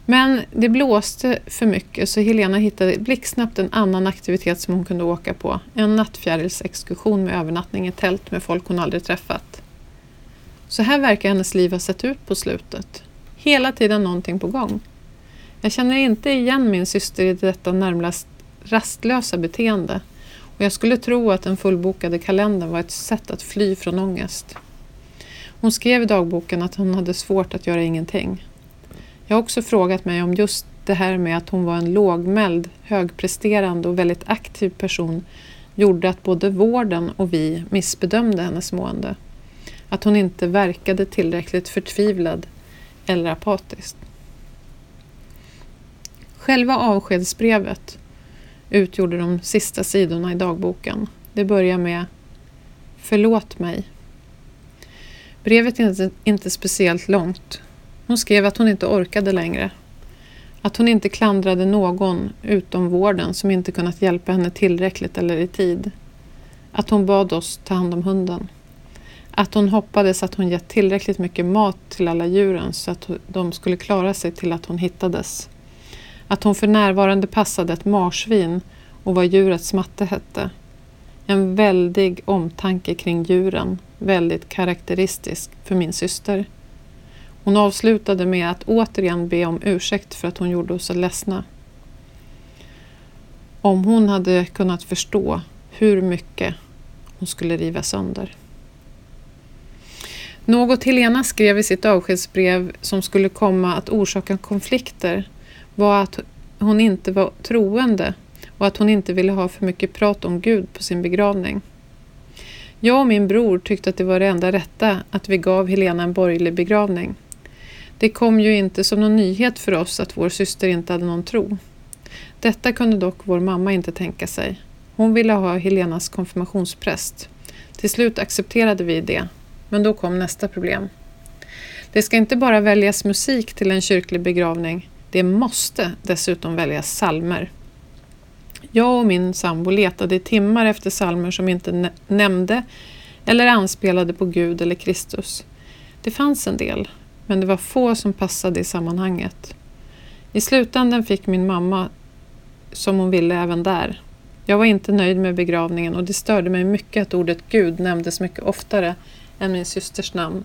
Men det blåste för mycket så Helena hittade blixtsnabbt en annan aktivitet som hon kunde åka på. En nattfjärilsexkursion med övernattning i tält med folk hon aldrig träffat. Så här verkar hennes liv ha sett ut på slutet. Hela tiden någonting på gång. Jag känner inte igen min syster i detta närmast rastlösa beteende. Och jag skulle tro att den fullbokade kalendern var ett sätt att fly från ångest. Hon skrev i dagboken att hon hade svårt att göra ingenting. Jag har också frågat mig om just det här med att hon var en lågmäld, högpresterande och väldigt aktiv person gjorde att både vården och vi missbedömde hennes mående. Att hon inte verkade tillräckligt förtvivlad eller apatisk. Själva avskedsbrevet utgjorde de sista sidorna i dagboken. Det börjar med "Förlåt mig". Brevet är inte speciellt långt. Hon skrev att hon inte orkade längre. Att hon inte klandrade någon utom vården som inte kunnat hjälpa henne tillräckligt eller i tid. Att hon bad oss ta hand om hunden. Att hon hoppades att hon gett tillräckligt mycket mat till alla djuren så att de skulle klara sig till att hon hittades. Att hon för närvarande passade ett marsvin och vad djurets matte hette. En väldig omtanke kring djuren, väldigt karaktäristisk för min syster. Hon avslutade med att återigen be om ursäkt för att hon gjorde oss ledsna. Om hon hade kunnat förstå hur mycket hon skulle riva sönder. Något Helena skrev i sitt avskedsbrev som skulle komma att orsaka konflikter var att hon inte var troende och att hon inte ville ha för mycket prat om Gud på sin begravning. Jag och min bror tyckte att det var det enda rätta att vi gav Helena en borgerlig begravning. Det kom ju inte som någon nyhet för oss att vår syster inte hade någon tro. Detta kunde dock vår mamma inte tänka sig. Hon ville ha Helenas konfirmationspräst. Till slut accepterade vi det, men då kom nästa problem. Det ska inte bara väljas musik till en kyrklig begravning, det måste dessutom väljas psalmer. Jag och min sambo letade i timmar efter psalmer som inte nämnde eller anspelade på Gud eller Kristus. Det fanns en del, men det var få som passade i sammanhanget. I slutändan fick min mamma som hon ville även där. Jag var inte nöjd med begravningen och det störde mig mycket att ordet Gud nämndes mycket oftare än min systers namn.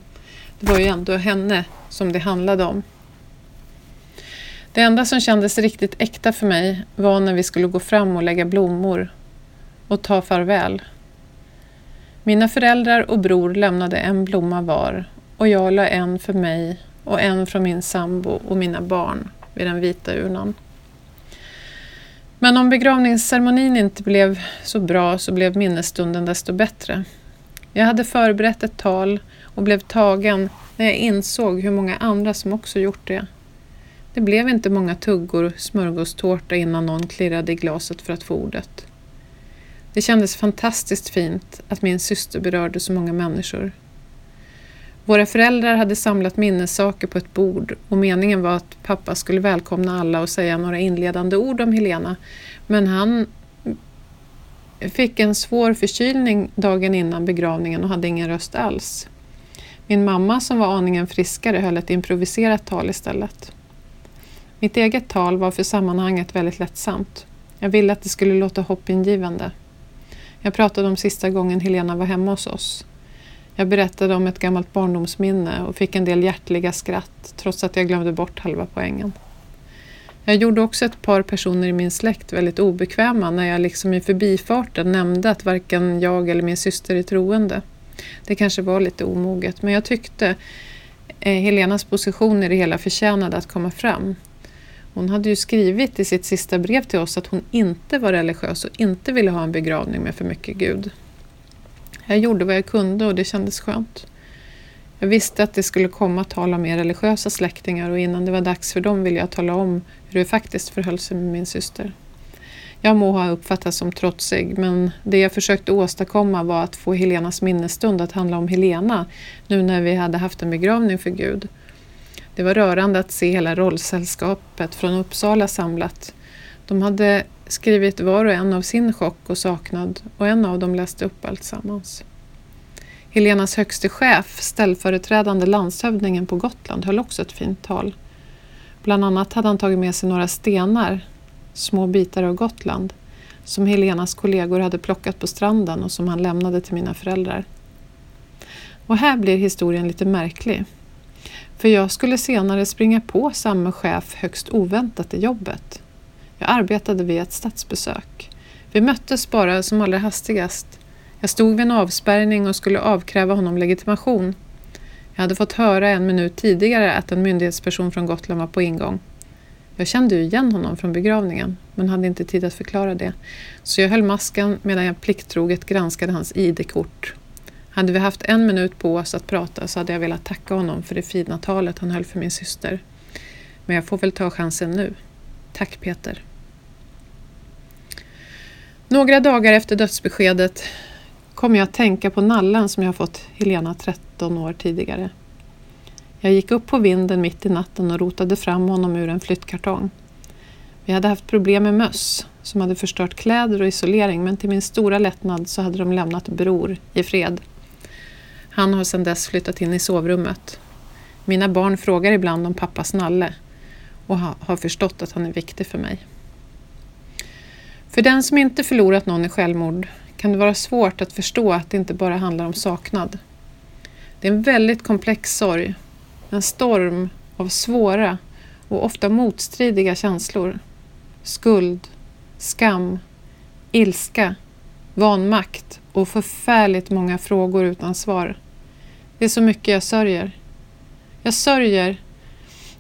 Det var ju ändå henne som det handlade om. Det enda som kändes riktigt äkta för mig var när vi skulle gå fram och lägga blommor och ta farväl. Mina föräldrar och bror lämnade en blomma var och jag la en för mig och en från min sambo och mina barn vid den vita urnan. Men om begravningsceremonin inte blev så bra så blev minnesstunden desto bättre. Jag hade förberett ett tal och blev tagen när jag insåg hur många andra som också gjort det. Det blev inte många tuggor smörgåstårta innan någon klirrade i glaset för att få ordet. Det kändes fantastiskt fint att min syster berörde så många människor. Våra föräldrar hade samlat minnessaker på ett bord och meningen var att pappa skulle välkomna alla och säga några inledande ord om Helena, men han fick en svår förkylning dagen innan begravningen och hade ingen röst alls. Min mamma som var aningen friskare höll ett improviserat tal istället. Mitt eget tal var för sammanhanget väldigt lättsamt. Jag ville att det skulle låta hoppingivande. Jag pratade om sista gången Helena var hemma hos oss. Jag berättade om ett gammalt barndomsminne och fick en del hjärtliga skratt trots att jag glömde bort halva poängen. Jag gjorde också ett par personer i min släkt väldigt obekväma när jag liksom i förbifarten nämnde att varken jag eller min syster är troende. Det kanske var lite omoget, men jag tyckte Helenas position i det hela förtjänade att komma fram. Hon hade ju skrivit i sitt sista brev till oss att hon inte var religiös och inte ville ha en begravning med för mycket Gud. Jag gjorde vad jag kunde och det kändes skönt. Jag visste att det skulle komma att tala med religiösa släktingar och innan det var dags för dem ville jag tala om hur det faktiskt förhöll sig med min syster. Jag må ha uppfattats som trotsig, men det jag försökte åstadkomma var att få Helenas minnesstund att handla om Helena nu när vi hade haft en begravning för Gud. Det var rörande att se hela rollsällskapet från Uppsala samlat. De hade skrivit var och en av sin chock och saknad och en av dem läste upp allt sammans. Helenas högste chef, ställföreträdande landshövdingen på Gotland, höll också ett fint tal. Bland annat hade han tagit med sig några stenar, små bitar av Gotland, som Helenas kollegor hade plockat på stranden och som han lämnade till mina föräldrar. Och här blir historien lite märklig. För jag skulle senare springa på samma chef högst oväntat i jobbet. Jag arbetade vid ett statsbesök. Vi möttes bara som allra hastigast. Jag stod vid en avspärrning och skulle avkräva honom legitimation. Jag hade fått höra en minut tidigare att en myndighetsperson från Gotland var på ingång. Jag kände ju igen honom från begravningen, men hade inte tid att förklara det. Så jag höll masken medan jag plikttroget granskade hans ID-kort. Hade vi haft en minut på oss att prata så hade jag velat tacka honom för det fina talet han höll för min syster. Men jag får väl ta chansen nu. Tack Peter. Några dagar efter dödsbeskedet kom jag att tänka på nallen som jag fått Helena 13 år tidigare. Jag gick upp på vinden mitt i natten och rotade fram honom ur en flyttkartong. Vi hade haft problem med möss som hade förstört kläder och isolering, men till min stora lättnad så hade de lämnat Bror i fred. Han har sedan dess flyttat in i sovrummet. Mina barn frågar ibland om pappas nalle och har förstått att han är viktig för mig. För den som inte förlorat någon i självmord kan det vara svårt att förstå att det inte bara handlar om saknad. Det är en väldigt komplex sorg, en storm av svåra och ofta motstridiga känslor. Skuld, skam, ilska, vanmakt och förfärligt många frågor utan svar. Det är så mycket jag sörjer. Jag sörjer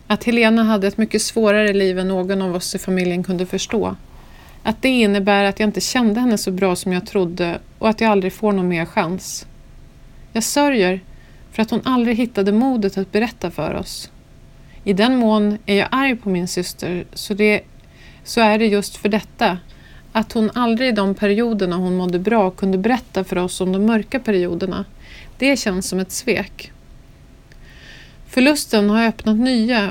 att Helena hade ett mycket svårare liv än någon av oss i familjen kunde förstå. Att det innebär att jag inte kände henne så bra som jag trodde och att jag aldrig får någon mer chans. Jag sörjer för att hon aldrig hittade modet att berätta för oss. I den mån är jag arg på min syster så är det just för detta. Att hon aldrig i de perioderna hon mådde bra kunde berätta för oss om de mörka perioderna. Det känns som ett svek. Förlusten har öppnat nya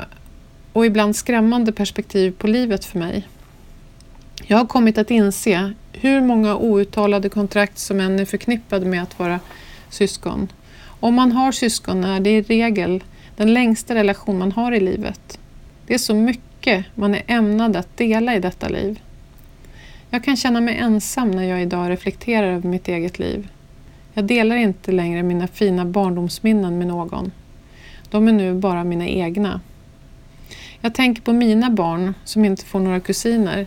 och ibland skrämmande perspektiv på livet för mig. Jag har kommit att inse hur många outtalade kontrakt som än är förknippade med att vara syskon. Om man har syskon är det i regel den längsta relation man har i livet. Det är så mycket man är ämnad att dela i detta liv. Jag kan känna mig ensam när jag idag reflekterar över mitt eget liv. Jag delar inte längre mina fina barndomsminnen med någon. De är nu bara mina egna. Jag tänker på mina barn som inte får några kusiner.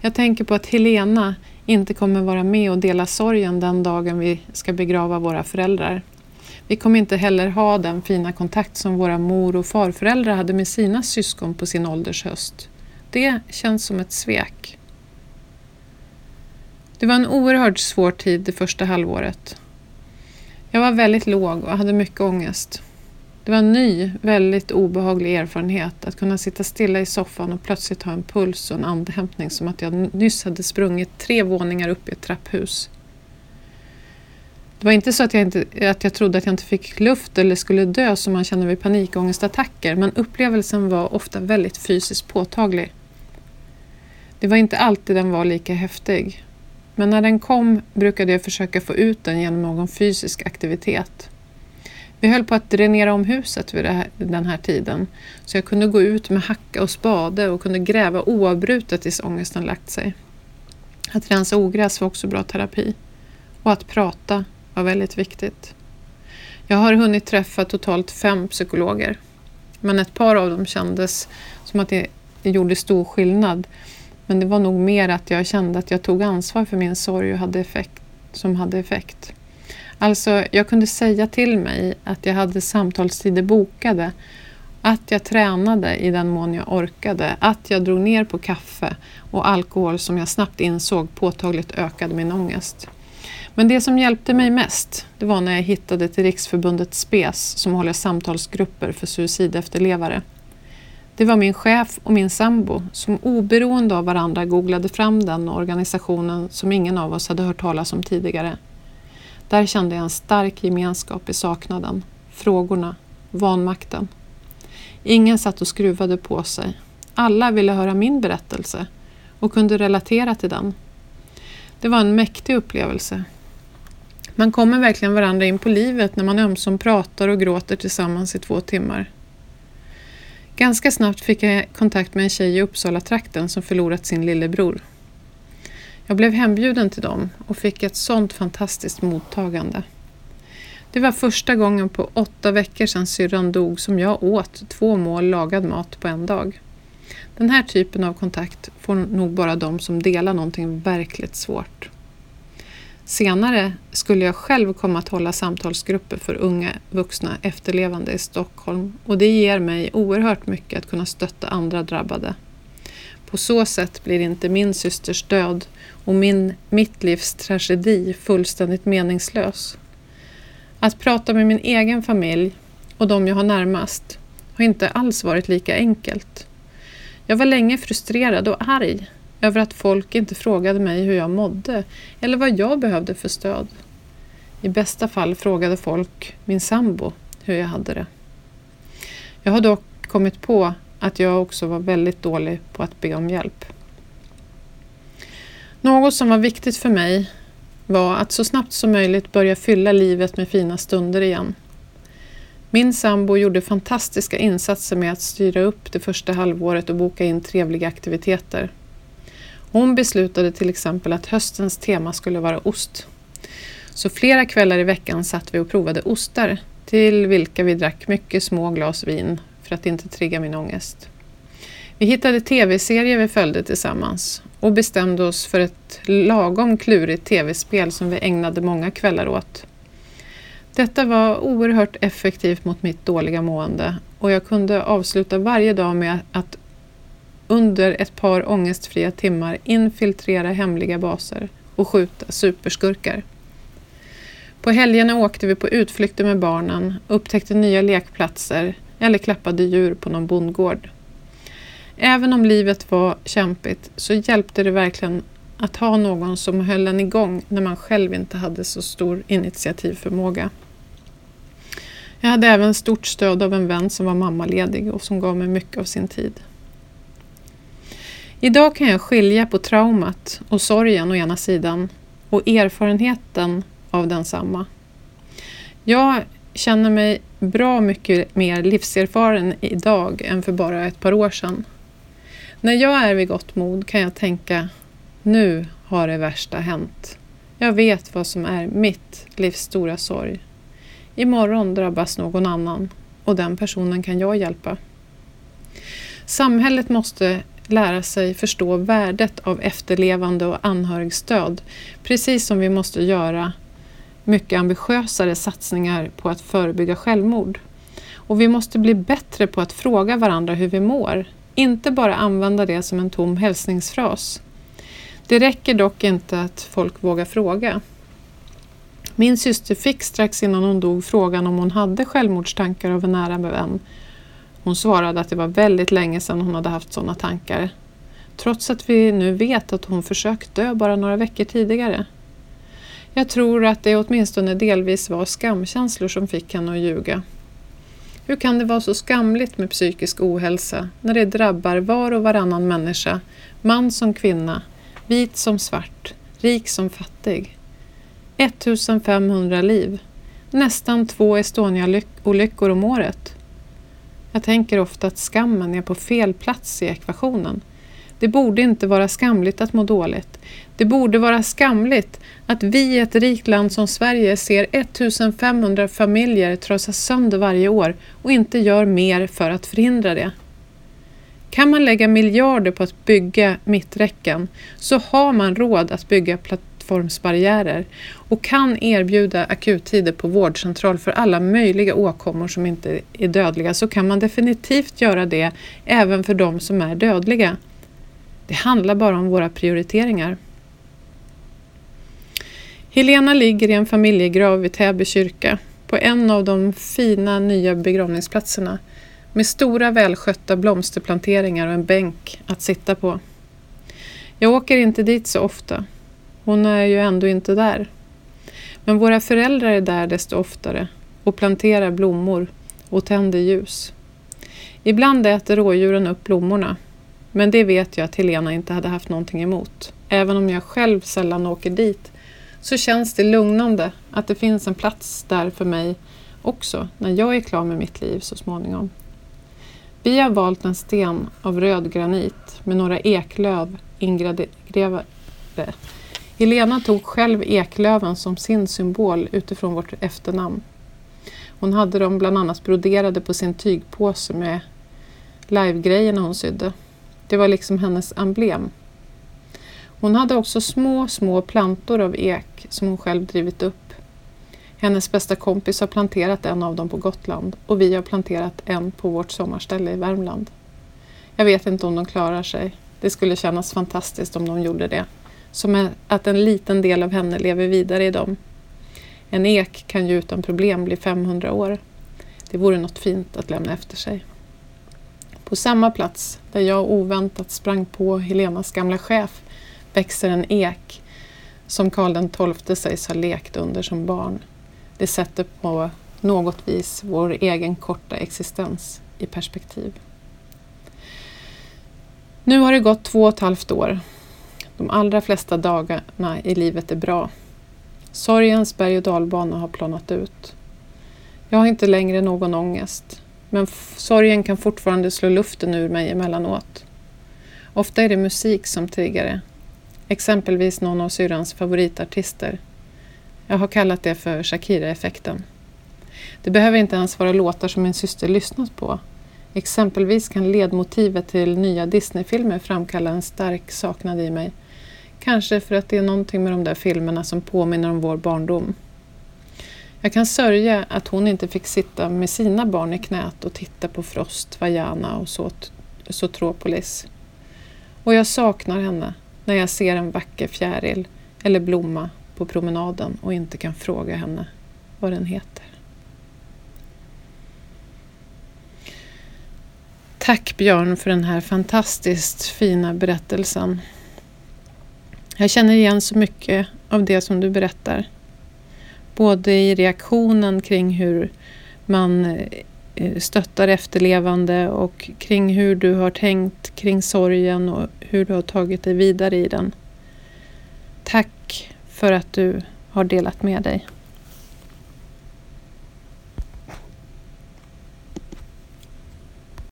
Jag tänker på att Helena inte kommer vara med och dela sorgen den dagen vi ska begrava våra föräldrar. Vi kommer inte heller ha den fina kontakt som våra mor- och farföräldrar hade med sina syskon på sin ålders höst. Det känns som ett svek. Det var en oerhört svår tid det första halvåret. Jag var väldigt låg och hade mycket ångest. Det var en ny, väldigt obehaglig erfarenhet att kunna sitta stilla i soffan och plötsligt ha en puls och en andhämtning som att jag nyss hade sprungit 3 våningar upp i ett trapphus. Det var inte så att jag trodde att jag inte fick luft eller skulle dö som man känner vid panikångestattacker, men upplevelsen var ofta väldigt fysiskt påtaglig. Det var inte alltid den var lika häftig. Men när den kom brukade jag försöka få ut den genom någon fysisk aktivitet. Vi höll på att dränera om huset vid den här tiden. Så jag kunde gå ut med hacka och spade och kunde gräva oavbrutet tills ångesten lagt sig. Att rensa ogräs var också bra terapi. Och att prata var väldigt viktigt. Jag har hunnit träffa totalt 5 psykologer. Men ett par av dem kändes som att det gjorde stor skillnad. Men det var nog mer att jag kände att jag tog ansvar för min sorg och hade effekt. Alltså, jag kunde säga till mig att jag hade samtalstider bokade, att jag tränade i den mån jag orkade, att jag drog ner på kaffe och alkohol som jag snabbt insåg påtagligt ökade min ångest. Men det som hjälpte mig mest, det var när jag hittade till Riksförbundet Spes som håller samtalsgrupper för suicidefterlevare. Det var min chef och min sambo som oberoende av varandra googlade fram den organisationen som ingen av oss hade hört talas om tidigare. Där kände jag en stark gemenskap i saknaden, frågorna, vanmakten. Ingen satt och skruvade på sig. Alla ville höra min berättelse och kunde relatera till den. Det var en mäktig upplevelse. Man kommer verkligen varandra in på livet när man ömsom pratar och gråter tillsammans i 2 timmar. Ganska snabbt fick jag kontakt med en tjej i Uppsala-trakten som förlorat sin lillebror. Jag blev hembjuden till dem och fick ett sånt fantastiskt mottagande. Det var första gången på 8 veckor sedan syrran dog som jag åt 2 mål lagad mat på en dag. Den här typen av kontakt får nog bara de som delar någonting verkligt svårt. Senare skulle jag själv komma att hålla samtalsgrupper för unga vuxna efterlevande i Stockholm och det ger mig oerhört mycket att kunna stötta andra drabbade. På så sätt blir inte min systers död och mitt livs tragedi fullständigt meningslös. Att prata med min egen familj och de jag har närmast har inte alls varit lika enkelt. Jag var länge frustrerad och arg över att folk inte frågade mig hur jag mådde eller vad jag behövde för stöd. I bästa fall frågade folk min sambo hur jag hade det. Jag har dock kommit på att jag också var väldigt dålig på att be om hjälp. Något som var viktigt för mig var att så snabbt som möjligt börja fylla livet med fina stunder igen. Min sambo gjorde fantastiska insatser med att styra upp det första halvåret och boka in trevliga aktiviteter. Hon beslutade till exempel att höstens tema skulle vara ost. Så flera kvällar i veckan satt vi och provade ostar, till vilka vi drack mycket små glas vin för att inte trigga min ångest. Vi hittade tv-serier vi följde tillsammans och bestämde oss för ett lagom klurigt tv-spel som vi ägnade många kvällar åt. Detta var oerhört effektivt mot mitt dåliga mående och jag kunde avsluta varje dag med att under ett par ångestfria timmar infiltrera hemliga baser och skjuta superskurkar. På helgerna åkte vi på utflykter med barnen, upptäckte nya lekplatser eller klappade djur på någon bondgård. Även om livet var kämpigt så hjälpte det verkligen att ha någon som höll en igång när man själv inte hade så stor initiativförmåga. Jag hade även stort stöd av en vän som var mammaledig och som gav mig mycket av sin tid. Idag kan jag skilja på traumat och sorgen å ena sidan och erfarenheten av densamma. Jag känner mig bra mycket mer livserfaren idag än för bara ett par år sedan. När jag är vid gott mod kan jag tänka, nu har det värsta hänt. Jag vet vad som är mitt livs stora sorg. Imorgon drabbas någon annan och den personen kan jag hjälpa. Samhället måste lära sig förstå värdet av efterlevande och anhörigstöd, precis som vi måste göra mycket ambitiösare satsningar på att förebygga självmord. Och vi måste bli bättre på att fråga varandra hur vi mår, inte bara använda det som en tom hälsningsfras. Det räcker dock inte att folk vågar fråga. Min syster fick strax innan hon dog frågan om hon hade självmordstankar av en nära vän. Hon svarade att det var väldigt länge sedan hon hade haft sådana tankar, trots att vi nu vet att hon försökt dö bara några veckor tidigare. Jag tror att det åtminstone delvis var skamkänslor som fick henne att ljuga. Hur kan det vara så skamligt med psykisk ohälsa när det drabbar var och varannan människa, man som kvinna, vit som svart, rik som fattig? 1500 liv, nästan 2 Estonia-olyckor om året. Jag tänker ofta att skammen är på fel plats i ekvationen. Det borde inte vara skamligt att må dåligt. Det borde vara skamligt att vi i ett rikt land som Sverige ser 1500 familjer trasas sönder varje år och inte gör mer för att förhindra det. Kan man lägga miljarder på att bygga mitträcken så har man råd att bygga plattformsbarriärer och kan erbjuda akuttider på vårdcentral för alla möjliga åkommor som inte är dödliga, så kan man definitivt göra det även för de som är dödliga. Det handlar bara om våra prioriteringar. Helena ligger i en familjegrav vid Täby kyrka, på en av de fina nya begravningsplatserna, med stora välskötta blomsterplanteringar och en bänk att sitta på. Jag åker inte dit så ofta. Hon är ju ändå inte där. Men våra föräldrar är där desto oftare och planterar blommor och tänder ljus. Ibland äter rådjuren upp blommorna. Men det vet jag att Helena inte hade haft någonting emot. Även om jag själv sällan åker dit så känns det lugnande att det finns en plats där för mig också när jag är klar med mitt liv så småningom. Vi har valt en sten av röd granit med några eklöv ingraverade. Helena tog själv eklöven som sin symbol utifrån vårt efternamn. Hon hade dem bland annat broderade på sin tygpåse med livegrejerna hon sydde. Det var liksom hennes emblem. Hon hade också små plantor av ek som hon själv drivit upp. Hennes bästa kompis har planterat en av dem på Gotland och vi har planterat en på vårt sommarställe i Värmland. Jag vet inte om de klarar sig. Det skulle kännas fantastiskt om de gjorde det. Som att en liten del av henne lever vidare i dem. En ek kan ju utan problem bli 500 år. Det vore något fint att lämna efter sig. På samma plats där jag oväntat sprang på Helenas gamla chef växer en ek som Karl XII sägs ha lekt under som barn. Det sätter på något vis vår egen korta existens i perspektiv. Nu har det gått 2,5 år. De allra flesta dagarna i livet är bra. Sorgens berg- och dalbana har planat ut. Jag har inte längre någon ångest. Men sorgen kan fortfarande slå luften ur mig emellanåt. Ofta är det musik som triggar det. Exempelvis någon av syrrans favoritartister. Jag har kallat det för Shakira-effekten. Det behöver inte ens vara låtar som min syster lyssnat på. Exempelvis kan ledmotivet till nya Disney-filmer framkalla en stark saknad i mig. Kanske för att det är någonting med de där filmerna som påminner om vår barndom. Jag kan sörja att hon inte fick sitta med sina barn i knät och titta på Frost, Vaiana och Zootropolis. Och jag saknar henne när jag ser en vacker fjäril eller blomma på promenaden och inte kan fråga henne vad den heter. Tack Björn för den här fantastiskt fina berättelsen. Jag känner igen så mycket av det som du berättar. Både i reaktionen kring hur man stöttar efterlevande och kring hur du har tänkt kring sorgen och hur du har tagit dig vidare i den. Tack för att du har delat med dig.